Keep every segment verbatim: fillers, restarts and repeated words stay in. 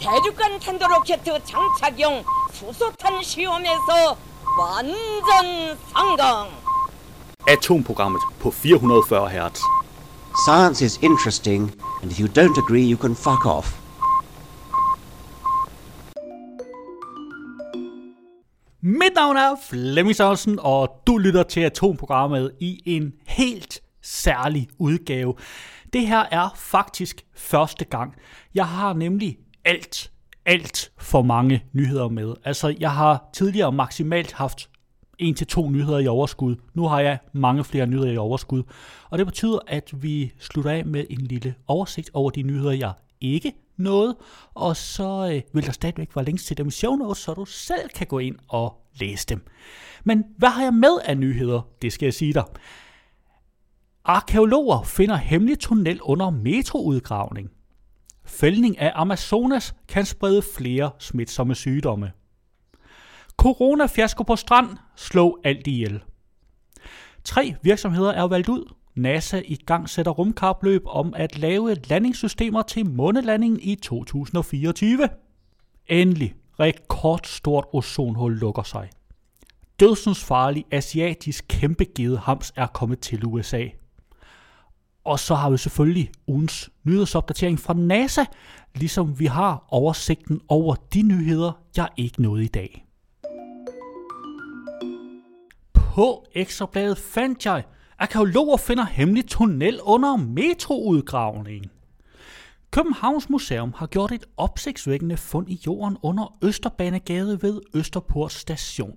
대륙간 탄도 로켓 장착용 수소탄 시험에서 완전 성공. Atomprogrammet på fire hundrede og fyrre hertz. Science is interesting, and if you don't agree, you can fuck off. Mit navn er Flemming Sørensen, og du lytter til Atomprogrammet i en helt særlig udgave. Det her er faktisk første gang. Jeg har nemlig alt, alt for mange nyheder med. Altså, jeg har tidligere maksimalt haft en til to nyheder i overskud. Nu har jeg mange flere nyheder i overskud. Og det betyder, at vi slutter af med en lille oversigt over de nyheder, jeg ikke nåede. Og så øh, vil der stadigvæk være links til dem i show notes, så du selv kan gå ind og læse dem. Men hvad har jeg med af nyheder? Det skal jeg sige dig. Arkæologer finder hemmelig tunnel under metroudgravning. Fældning af Amazonas kan sprede flere smitsomme sygdomme. Corona-fiasko på strand slog alt ihjel. Tre virksomheder er valgt ud. NASA i gang sætter rumkapløb om at lave landingssystemer til månelandingen i to tusind og fireogtyve. Endelig rekordstort ozonhul lukker sig. Dødsensfarlig asiatisk kæmpegedehamst er kommet til U S A. Og så har vi selvfølgelig ugens nyhedsopdatering fra NASA, ligesom vi har oversigten over de nyheder, jeg ikke nåede i dag. På Ekstrabladet fandt jeg, at arkæologer finder hemmelig tunnel under metroudgravningen. Københavns Museum har gjort et opsigtsvækkende fund i jorden under Østerbanegade ved Østerport station.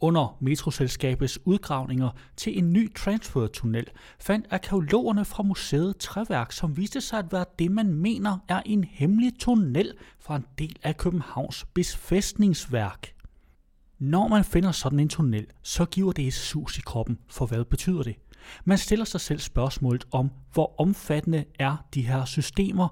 Under metroselskabets udgravninger til en ny transfertunnel fandt arkæologerne fra museet træværk, som viste sig at være det, man mener er en hemmelig tunnel fra en del af Københavns befæstningsværk. Når man finder sådan en tunnel, så giver det et sus i kroppen, for hvad betyder det? Man stiller sig selv spørgsmålet om, hvor omfattende er de her systemer?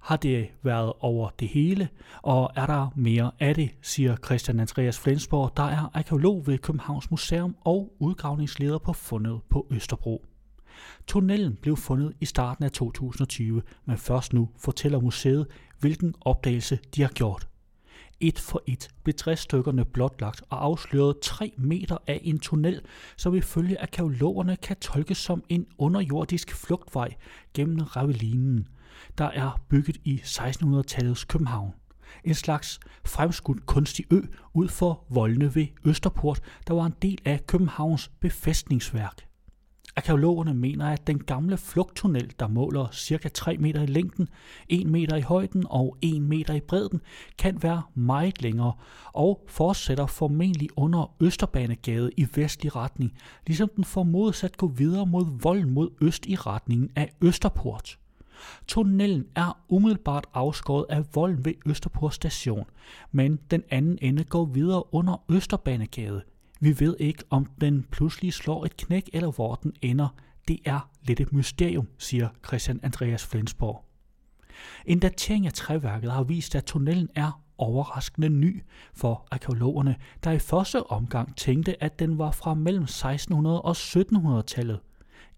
Har det været over det hele, og er der mere af det, siger Christian Andreas Flensborg, der er arkæolog ved Københavns Museum og udgravningsleder på fundet på Østerbro. Tunnelen blev fundet i starten af to tusind og tyve, men først nu fortæller museet, hvilken opdagelse de har gjort. Et for et blev træstykkerne blotlagt og afslørede tre meter af en tunnel, som ifølge arkæologerne kan tolkes som en underjordisk flugtvej gennem Ravelinen, der er bygget i sekstenhundredetallets København. En slags fremskudt kunstig ø ud for Voldene ved Østerport, der var en del af Københavns befæstningsværk. Arkæologerne mener, at den gamle flugttunnel, der måler cirka tre meter i længden, en meter i højden og en meter i bredden, kan være meget længere og fortsætter formentlig under Østerbanegade i vestlig retning, ligesom den formodes at gå videre mod Vold mod øst i retningen af Østerport. Tunnelen er umiddelbart afskåret af Volden ved Østerport station, men den anden ende går videre under Østerbanegade. Vi ved ikke, om den pludselig slår et knæk eller hvor den ender. Det er lidt et mysterium, siger Christian Andreas Flensborg. En datering af træværket har vist, at tunnelen er overraskende ny for arkæologerne, der i første omgang tænkte, at den var fra mellem sekstenhundrede- og syttenhundredetallet.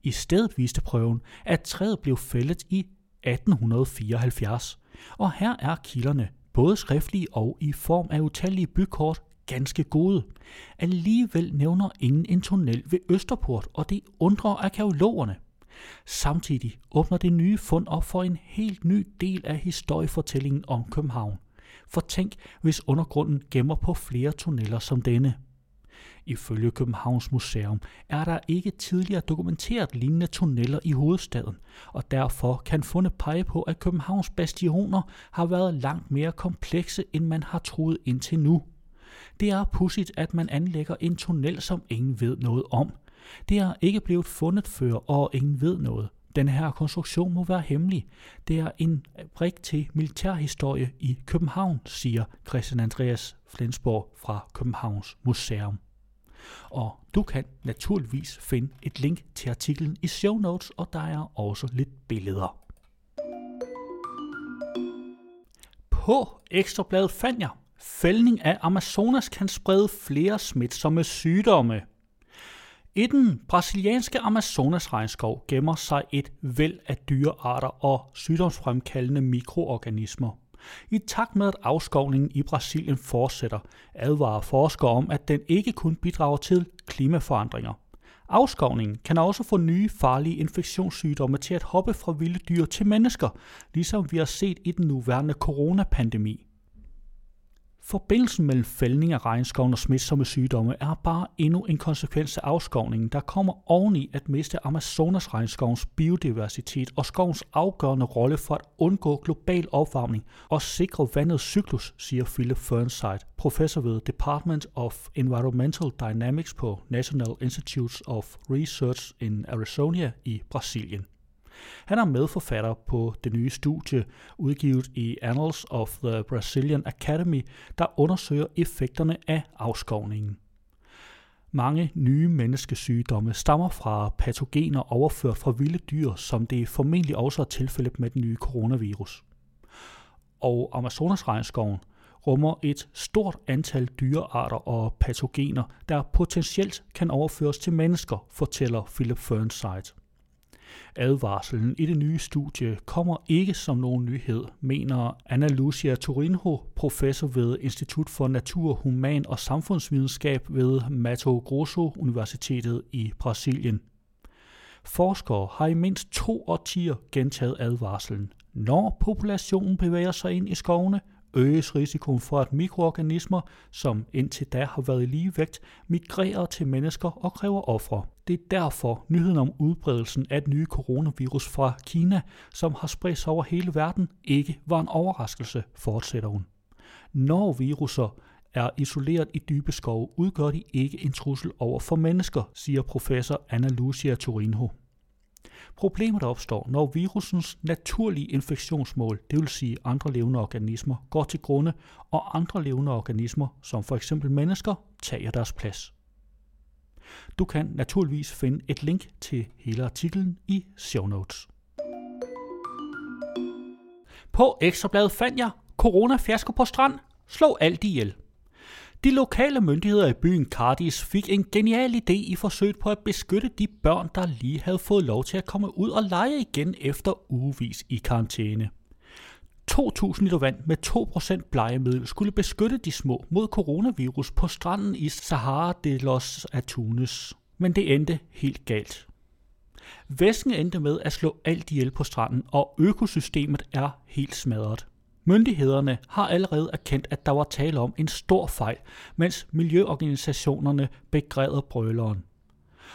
I stedet viste prøven, at træet blev fældet i atten fireoghalvfjerds. Og her er kilderne, både skriftlige og i form af utallige bykort, ganske gode. Alligevel nævner ingen en tunnel ved Østerport, og det undrer arkæologerne. Samtidig åbner det nye fund op for en helt ny del af historiefortællingen om København. For tænk, hvis undergrunden gemmer på flere tunneller som denne. Ifølge Københavns Museum er der ikke tidligere dokumenteret lignende tunneller i hovedstaden, og derfor kan fundet pege på, at Københavns bastioner har været langt mere komplekse, end man har troet indtil nu. Det er pudsigt, at man anlægger en tunnel, som ingen ved noget om. Det er ikke blevet fundet før, og ingen ved noget. Den her konstruktion må være hemmelig. Det er en brik til militærhistorie i København, siger Christian Andreas Flensborg fra Københavns Museum. Og du kan naturligvis finde et link til artiklen i show notes, og der er også lidt billeder. På Ekstrabladet fandt jeg, fældning af Amazonas kan sprede flere smitsomme sygdomme. I den brasilianske Amazonas-regnskov gemmer sig et væld af dyrearter og sygdomsfremkaldende mikroorganismer. I takt med, at afskovningen i Brasilien fortsætter, advarer forskere om, at den ikke kun bidrager til klimaforandringer. Afskovningen kan også få nye farlige infektionssygdomme til at hoppe fra vilde dyr til mennesker, ligesom vi har set i den nuværende coronapandemi. Forbindelsen mellem fældning af regnskoven og smitsomme sygdomme er bare endnu en konsekvens af afskovningen, der kommer oveni at miste Amazonas regnskovens biodiversitet og skovens afgørende rolle for at undgå global opvarmning og sikre vandets cyklus, siger Philip Fernside, professor ved Department of Environmental Dynamics på National Institutes of Research in Arizona i Brasilien. Han er medforfatter på det nye studie, udgivet i Annals of the Brazilian Academy, der undersøger effekterne af afskovningen. Mange nye menneskesygdomme stammer fra patogener overført fra vilde dyr, som det formentlig også er tilfældet med den nye coronavirus. Og Amazonas-regnskoven rummer et stort antal dyrearter og patogener, der potentielt kan overføres til mennesker, fortæller Philip Fernside. Advarslen i det nye studie kommer ikke som nogen nyhed, mener Ana Lucia Turinho, professor ved Institut for Natur, Human og Samfundsvidenskab ved Mato Grosso Universitetet i Brasilien. Forskere har i mindst to årtier gentaget advarslen. Når populationen bevæger sig ind i skovene, øges risikoen for, at mikroorganismer, som indtil da har været i ligevægt, migrerer til mennesker og kræver ofre. Det er derfor nyheden om udbredelsen af et nye coronavirus fra Kina, som har spredt sig over hele verden, ikke var en overraskelse, fortsætter hun. Når viruser er isoleret i dybe skove, udgør de ikke en trussel over for mennesker, siger professor Ana Lucia Turinho. Problemet opstår, når virusens naturlige infektionsmål, det vil sige andre levende organismer, går til grunde, og andre levende organismer, som for eksempel mennesker, tager deres plads. Du kan naturligvis finde et link til hele artiklen i show notes. På Ekstrabladet fandt jeg coronafiasko på strand, slå alt ihjel. De lokale myndigheder i byen Cádiz fik en genial idé i forsøget på at beskytte de børn, der lige havde fået lov til at komme ud og lege igen efter ugevis i karantæne. to tusind liter vand med to procent blegemiddel skulle beskytte de små mod coronavirus på stranden i Zahara de los Atunes. Men det endte helt galt. Væsken endte med at slå alt ihjel på stranden, og økosystemet er helt smadret. Myndighederne har allerede erkendt, at der var tale om en stor fejl, mens miljøorganisationerne begræder brøleren.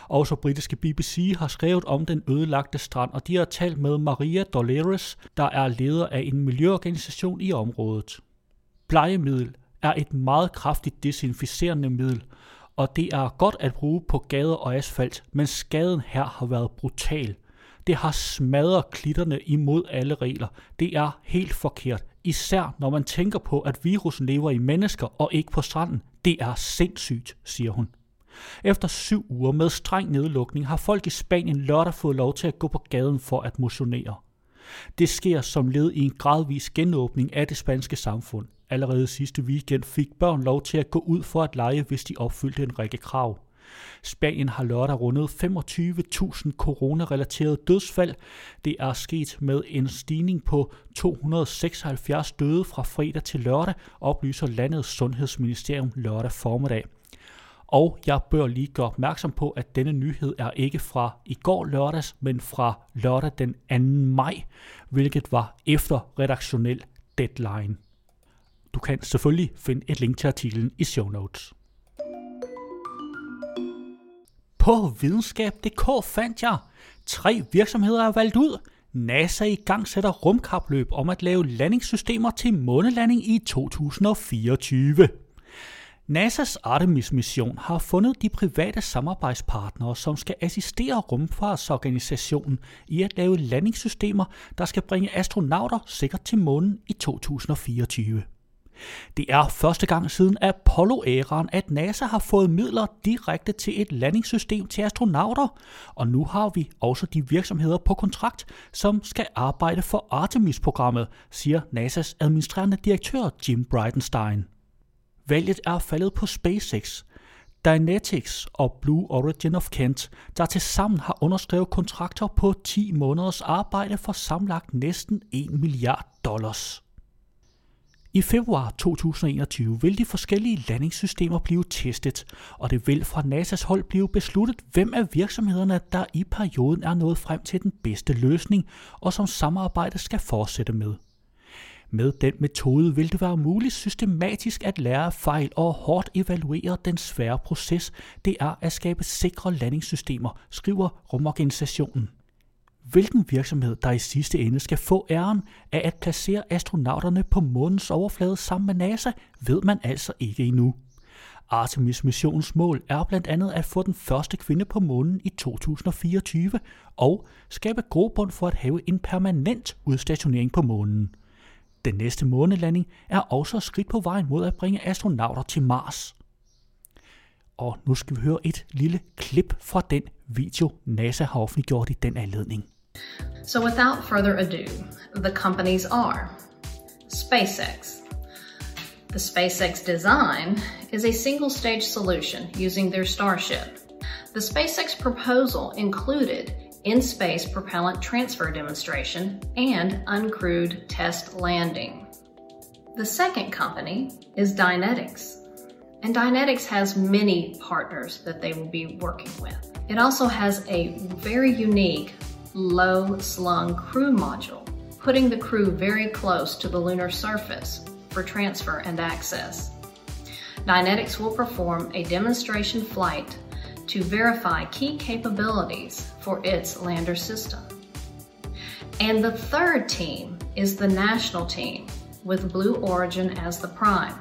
Også britiske B B C har skrevet om den ødelagte strand, og de har talt med Maria Dolores, der er leder af en miljøorganisation i området. Blegemiddel er et meget kraftigt desinficerende middel, og det er godt at bruge på gader og asfalt, men skaden her har været brutal. Det har smadret klitterne imod alle regler. Det er helt forkert, især når man tænker på, at virusen lever i mennesker og ikke på stranden. Det er sindssygt, siger hun. Efter syv uger med streng nedlukning har folk i Spanien lørdag fået lov til at gå på gaden for at motionere. Det sker som led i en gradvis genåbning af det spanske samfund. Allerede sidste weekend fik børn lov til at gå ud for at lege, hvis de opfyldte en række krav. Spanien har lørdag rundet femogtyve tusind coronarelaterede dødsfald. Det er sket med en stigning på to hundrede og seksoghalvfjerds døde fra fredag til lørdag, oplyser landets sundhedsministerium lørdag formiddag. Og jeg bør lige gøre opmærksom på, at denne nyhed er ikke fra i går lørdags, men fra lørdag den anden maj, hvilket var efter redaktionel deadline. Du kan selvfølgelig finde et link til artiklen i show notes. På videnskab punktum d k fandt jeg, tre virksomheder er valgt ud. NASA i gang sætter rumkapløb om at lave landingssystemer til månelanding i to tusind og fireogtyve. NASAs Artemis-mission har fundet de private samarbejdspartnere, som skal assistere rumfartsorganisationen i at lave landingssystemer, der skal bringe astronauter sikkert til månen i to tusind og fireogtyve. Det er første gang siden Apollo-æraen, at NASA har fået midler direkte til et landingssystem til astronauter, og nu har vi også de virksomheder på kontrakt, som skal arbejde for Artemis-programmet, siger NASAs administrerende direktør Jim Bridenstine. Valget er faldet på SpaceX, Dynetics og Blue Origin of Kent, der tilsammen har underskrevet kontrakter på ti måneders arbejde for sammenlagt næsten en milliard dollars. I februar to tusind og enogtyve vil de forskellige landingssystemer blive testet, og det vil fra NASAs hold blive besluttet, hvem af virksomhederne, der i perioden er nået frem til den bedste løsning, og som samarbejdet skal fortsætte med. Med den metode vil det være muligt systematisk at lære fejl og hårdt evaluere den svære proces, det er at skabe sikre landingssystemer, skriver rumorganisationen. Hvilken virksomhed, der i sidste ende skal få æren af at placere astronauterne på månens overflade sammen med NASA, ved man altså ikke endnu. Artemis-missionens mål er blandt andet at få den første kvinde på månen i to tusind og fireogtyve og skabe grobund for at have en permanent udstationering på månen. Den næste månelanding er også et skridt på vejen mod at bringe astronauter til Mars. Og nu skal vi høre et lille klip fra den video, NASA har offentliggjort i den anledning. So without further ado, the companies are SpaceX. The SpaceX design is a single-stage solution using their Starship. The SpaceX proposal included in-space propellant transfer demonstration and uncrewed test landing. The second company is Dynetics, and Dynetics has many partners that they will be working with. It also has a very unique low-slung crew module, putting the crew very close to the lunar surface for transfer and access. Dynetics will perform a demonstration flight to verify key capabilities for its lander system. And the third team is the national team, with Blue Origin as the prime.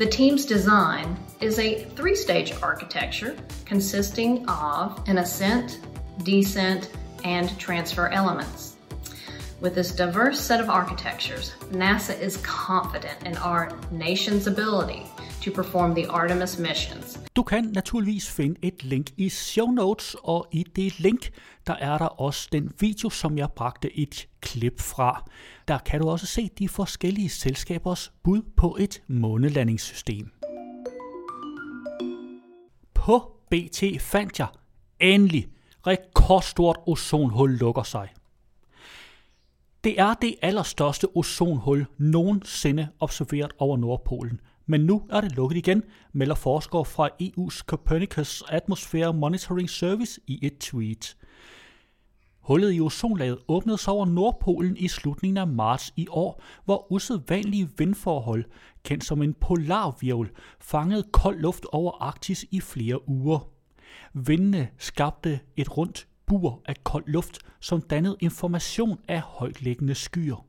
The team's design is a three-stage architecture consisting of an ascent, descent, and transfer elements. With this diverse set of architectures, NASA is confident in our nation's ability to perform the Artemis missions. Du kan naturligvis finde et link i show notes, og i det link, der er der også den video, som jeg bragte et klip fra. Der kan du også se de forskellige selskabers bud på et månelandingssystem. På B T fandt jeg endelig rekordstort ozonhul lukker sig. Det er det allerstørste ozonhul nogensinde observeret over Nordpolen. Men nu er det lukket igen, melder forskere fra E U's Copernicus Atmosphere Monitoring Service i et tweet. Hullet i ozonlaget åbnede sig over Nordpolen i slutningen af marts i år, hvor usædvanlige vindforhold, kendt som en polarvirvel, fangede kold luft over Arktis i flere uger. Vindene skabte et rundt bur af kold luft, som dannede en formation af højtliggende skyer.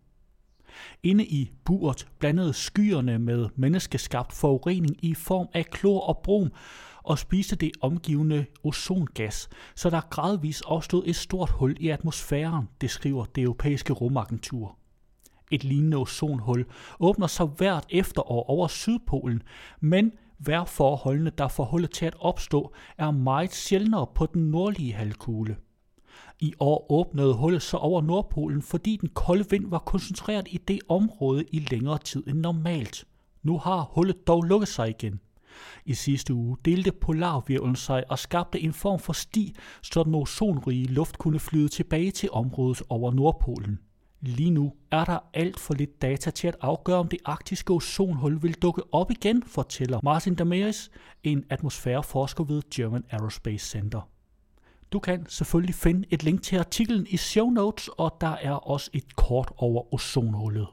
Inde i buret blandede skyerne med menneskeskabt forurening i form af klor og brom og spiste det omgivende ozongas, så der gradvist opstod et stort hul i atmosfæren, det skriver det europæiske rumagentur. Et lignende ozonhul åbner sig hvert efterår over Sydpolen, men vejrforholdene, der får hullet til at opstå, er meget sjældnere på den nordlige halvkugle. I år åbnede hullet så over Nordpolen, fordi den kolde vind var koncentreret i det område i længere tid end normalt. Nu har hullet dog lukket sig igen. I sidste uge delte polarvirvlen sig og skabte en form for sti, så den ozonrige luft kunne flyde tilbage til området over Nordpolen. Lige nu er der alt for lidt data til at afgøre, om det arktiske ozonhul vil dukke op igen, fortæller Martin Dameris, en atmosfæreforsker ved German Aerospace Center. Du kan selvfølgelig finde et link til artiklen i show notes, og der er også et kort over ozonhullet.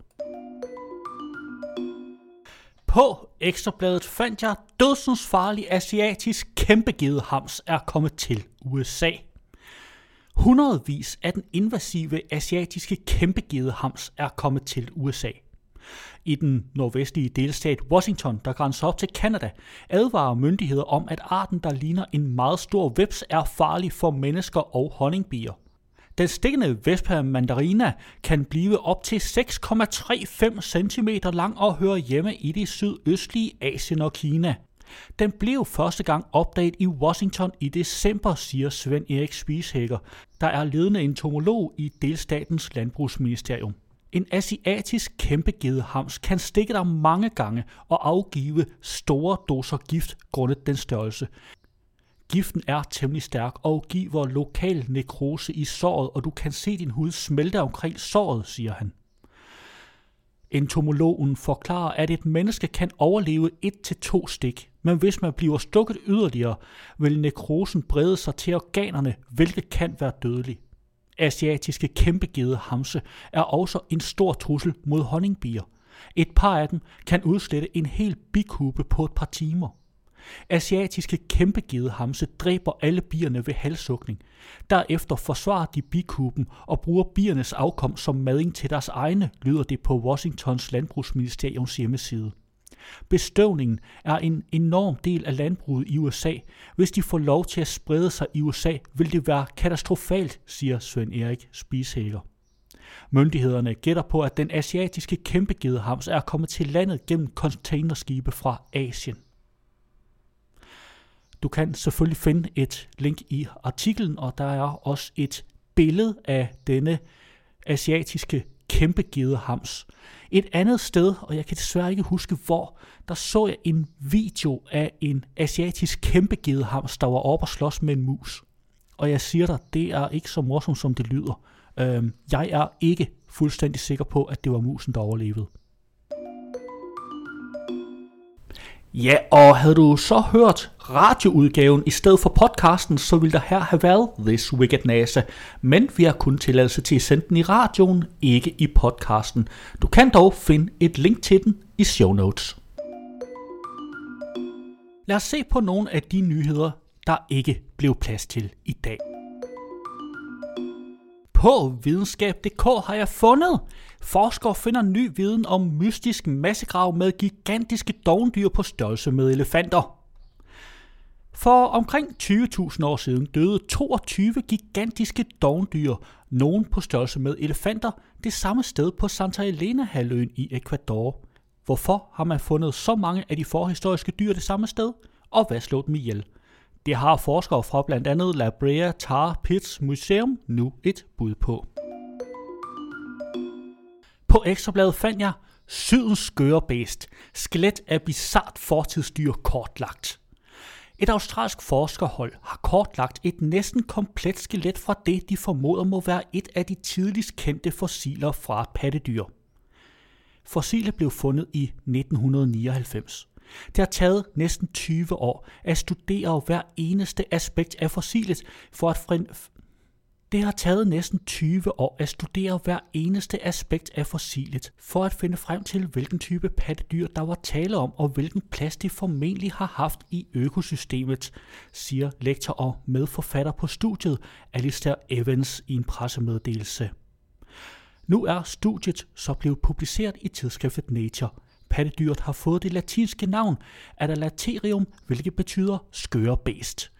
På Ekstrabladet fandt jeg, at dødsensfarlig asiatisk kæmpegedehams er kommet til U S A. Hundredvis af den invasive asiatiske kæmpegedehams er kommet til U S A. I den nordvestlige delstat Washington, der grænser op til Canada, advarer myndigheder om, at arten, der ligner en meget stor veps, er farlig for mennesker og honningbier. Den stikkende vespa mandarina kan blive op til seks komma femogtredive centimeter lang og hører hjemme i det sydøstlige Asien og Kina. Den blev første gang opdaget i Washington i december, siger Sven-Erik Spieshækker, der er ledende entomolog i delstatens landbrugsministerium. En asiatisk kæmpegedehams kan stikke dig mange gange og afgive store doser gift grundet den størrelse. Giften er temmelig stærk og giver lokal nekrose i såret, og du kan se din hud smelte omkring såret, siger han. Entomologen forklarer, at et menneske kan overleve et til to stik, men hvis man bliver stukket yderligere, vil nekrosen brede sig til organerne, hvilket kan være dødelig. Asiatiske kæmpegedehamse er også en stor trussel mod honningbier. Et par af dem kan udslette en hel bikube på et par timer. Asiatiske kæmpegedehamse dræber alle bierne ved halssugning. Derefter forsvarer de bikuben og bruger biernes afkom som mading til deres egne, lyder det på Washingtons landbrugsministeriums hjemmeside. Bestøvningen er en enorm del af landbruget i U S A. Hvis de får lov til at sprede sig i U S A, vil det være katastrofalt, siger Sven-Erik Spieshækker. Myndighederne gætter på, at den asiatiske kæmpegedehams er kommet til landet gennem containerskibe fra Asien. Du kan selvfølgelig finde et link i artiklen, og der er også et billede af denne asiatiske kæmpegedehams. Et andet sted, og jeg kan desværre ikke huske hvor, der så jeg en video af en asiatisk kæmpegedehams, der var oppe og slås med en mus. Og jeg siger dig, det er ikke så morsomt, som det lyder. Jeg er ikke fuldstændig sikker på, at det var musen, der overlevede. Ja, og havde du så hørt radioudgaven i stedet for podcasten, så ville der her have været This Week at NASA. Men vi har kun tilladelse til at sende den i radioen, ikke i podcasten. Du kan dog finde et link til den i show notes. Lad os se på nogle af de nyheder, der ikke blev plads til i dag. På videnskab punktum d k har jeg fundet. Forskere finder ny viden om mystisk massegrav med gigantiske dovendyr på størrelse med elefanter. For omkring tyve tusind år siden døde toogtyve gigantiske dovendyr, nogen på størrelse med elefanter, det samme sted på Santa Elena-halvøen i Ecuador. Hvorfor har man fundet så mange af de forhistoriske dyr det samme sted, og hvad slog dem ihjel? Det har forskere fra blandt andet La Brea Tar Pits Museum nu et bud på. På Ekstrabladet fandt jeg sydens skøre bæst, skelet af bizart fortidsdyr kortlagt. Et australsk forskerhold har kortlagt et næsten komplet skelet fra det, de formoder må være et af de tidligst kendte fossiler fra pattedyr. Fossilet blev fundet i nitten nioghalvfems. Det har taget næsten tyve år at studere hver eneste aspekt af fossilet for at finde Det har taget næsten tyve år at studere hver eneste aspekt af fossilet for at finde frem til, hvilken type pattedyr der var tale om, og hvilken plads det formentlig har haft i økosystemet, siger lektor og medforfatter på studiet Alistair Evans i en pressemeddelelse. Nu er studiet så blevet publiceret i tidsskriftet Nature. Pattedyret har fået det latinske navn Adalaterium, hvilket betyder skøre bæst.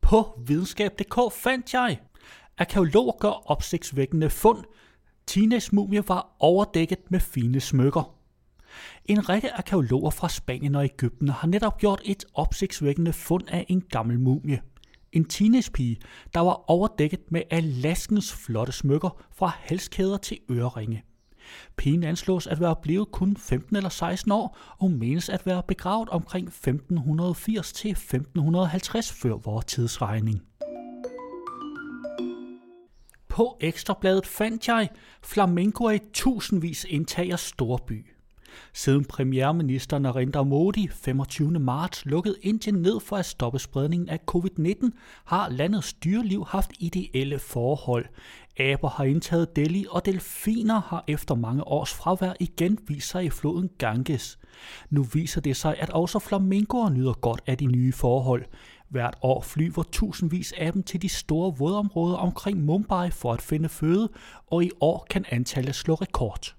På videnskab punktum d k fandt jeg. Arkæologer gør opsigtsvækkende fund. Teenage-mumier var overdækket med fine smykker. En række arkæologer fra Spanien og Egypten har netop gjort et opsigtsvækkende fund af en gammel mumie. En teenagepige, der var overdækket med Alaskens flotte smykker fra halskæder til øreringe. Pigen anslås at være blevet kun femten eller seksten år, og menes at være begravet omkring femten firs til femten halvtreds før vores tidsregning. På Ekstrabladet fandt jeg, flamingoer i tusindvis indtager storby. Siden premierminister Narendra Modi femogtyvende marts lukkede Indien ned for at stoppe spredningen af covid nitten, har landets dyreliv haft ideelle forhold. Aber har indtaget Delhi, og delfiner har efter mange års fravær igen vist sig i floden Ganges. Nu viser det sig, at også flamingoer nyder godt af de nye forhold. Hvert år flyver tusindvis af dem til de store vådområder omkring Mumbai for at finde føde, og i år kan antallet slå rekord.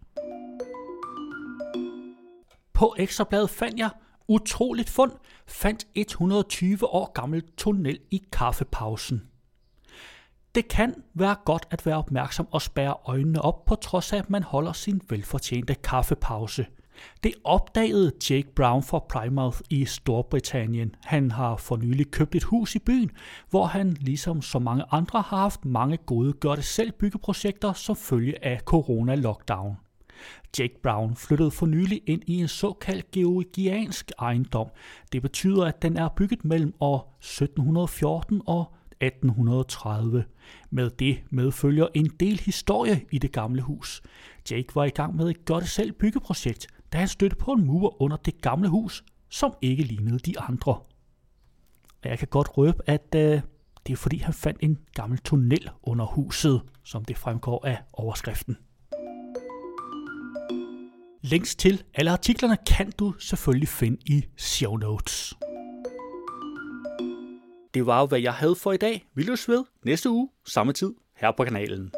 På Ekstrabladet fandt jeg utroligt fund, fandt et hundrede og tyve år gammel tunnel i kaffepausen. Det kan være godt at være opmærksom og spærre øjnene op, på trods af at man holder sin velfortjente kaffepause. Det opdagede Jake Brown fra Plymouth i Storbritannien. Han har for nylig købt et hus i byen, hvor han ligesom så mange andre har haft mange gode gør-det-selv byggeprojekter som følge af corona-lockdown. Jake Brown flyttede for nylig ind i en såkaldt georgiansk ejendom. Det betyder, at den er bygget mellem år sytten fjorten og atten tredive. Med det medfølger en del historie i det gamle hus. Jake var i gang med et gør-det-selv byggeprojekt, da han stødte på en mur under det gamle hus, som ikke lignede de andre. Og jeg kan godt røbe, at øh, det er fordi han fandt en gammel tunnel under huset, som det fremgår af overskriften. Links til alle artiklerne kan du selvfølgelig finde i show notes. Det var jo, hvad jeg havde for i dag. Vi løs ved næste uge, samme tid, her på kanalen.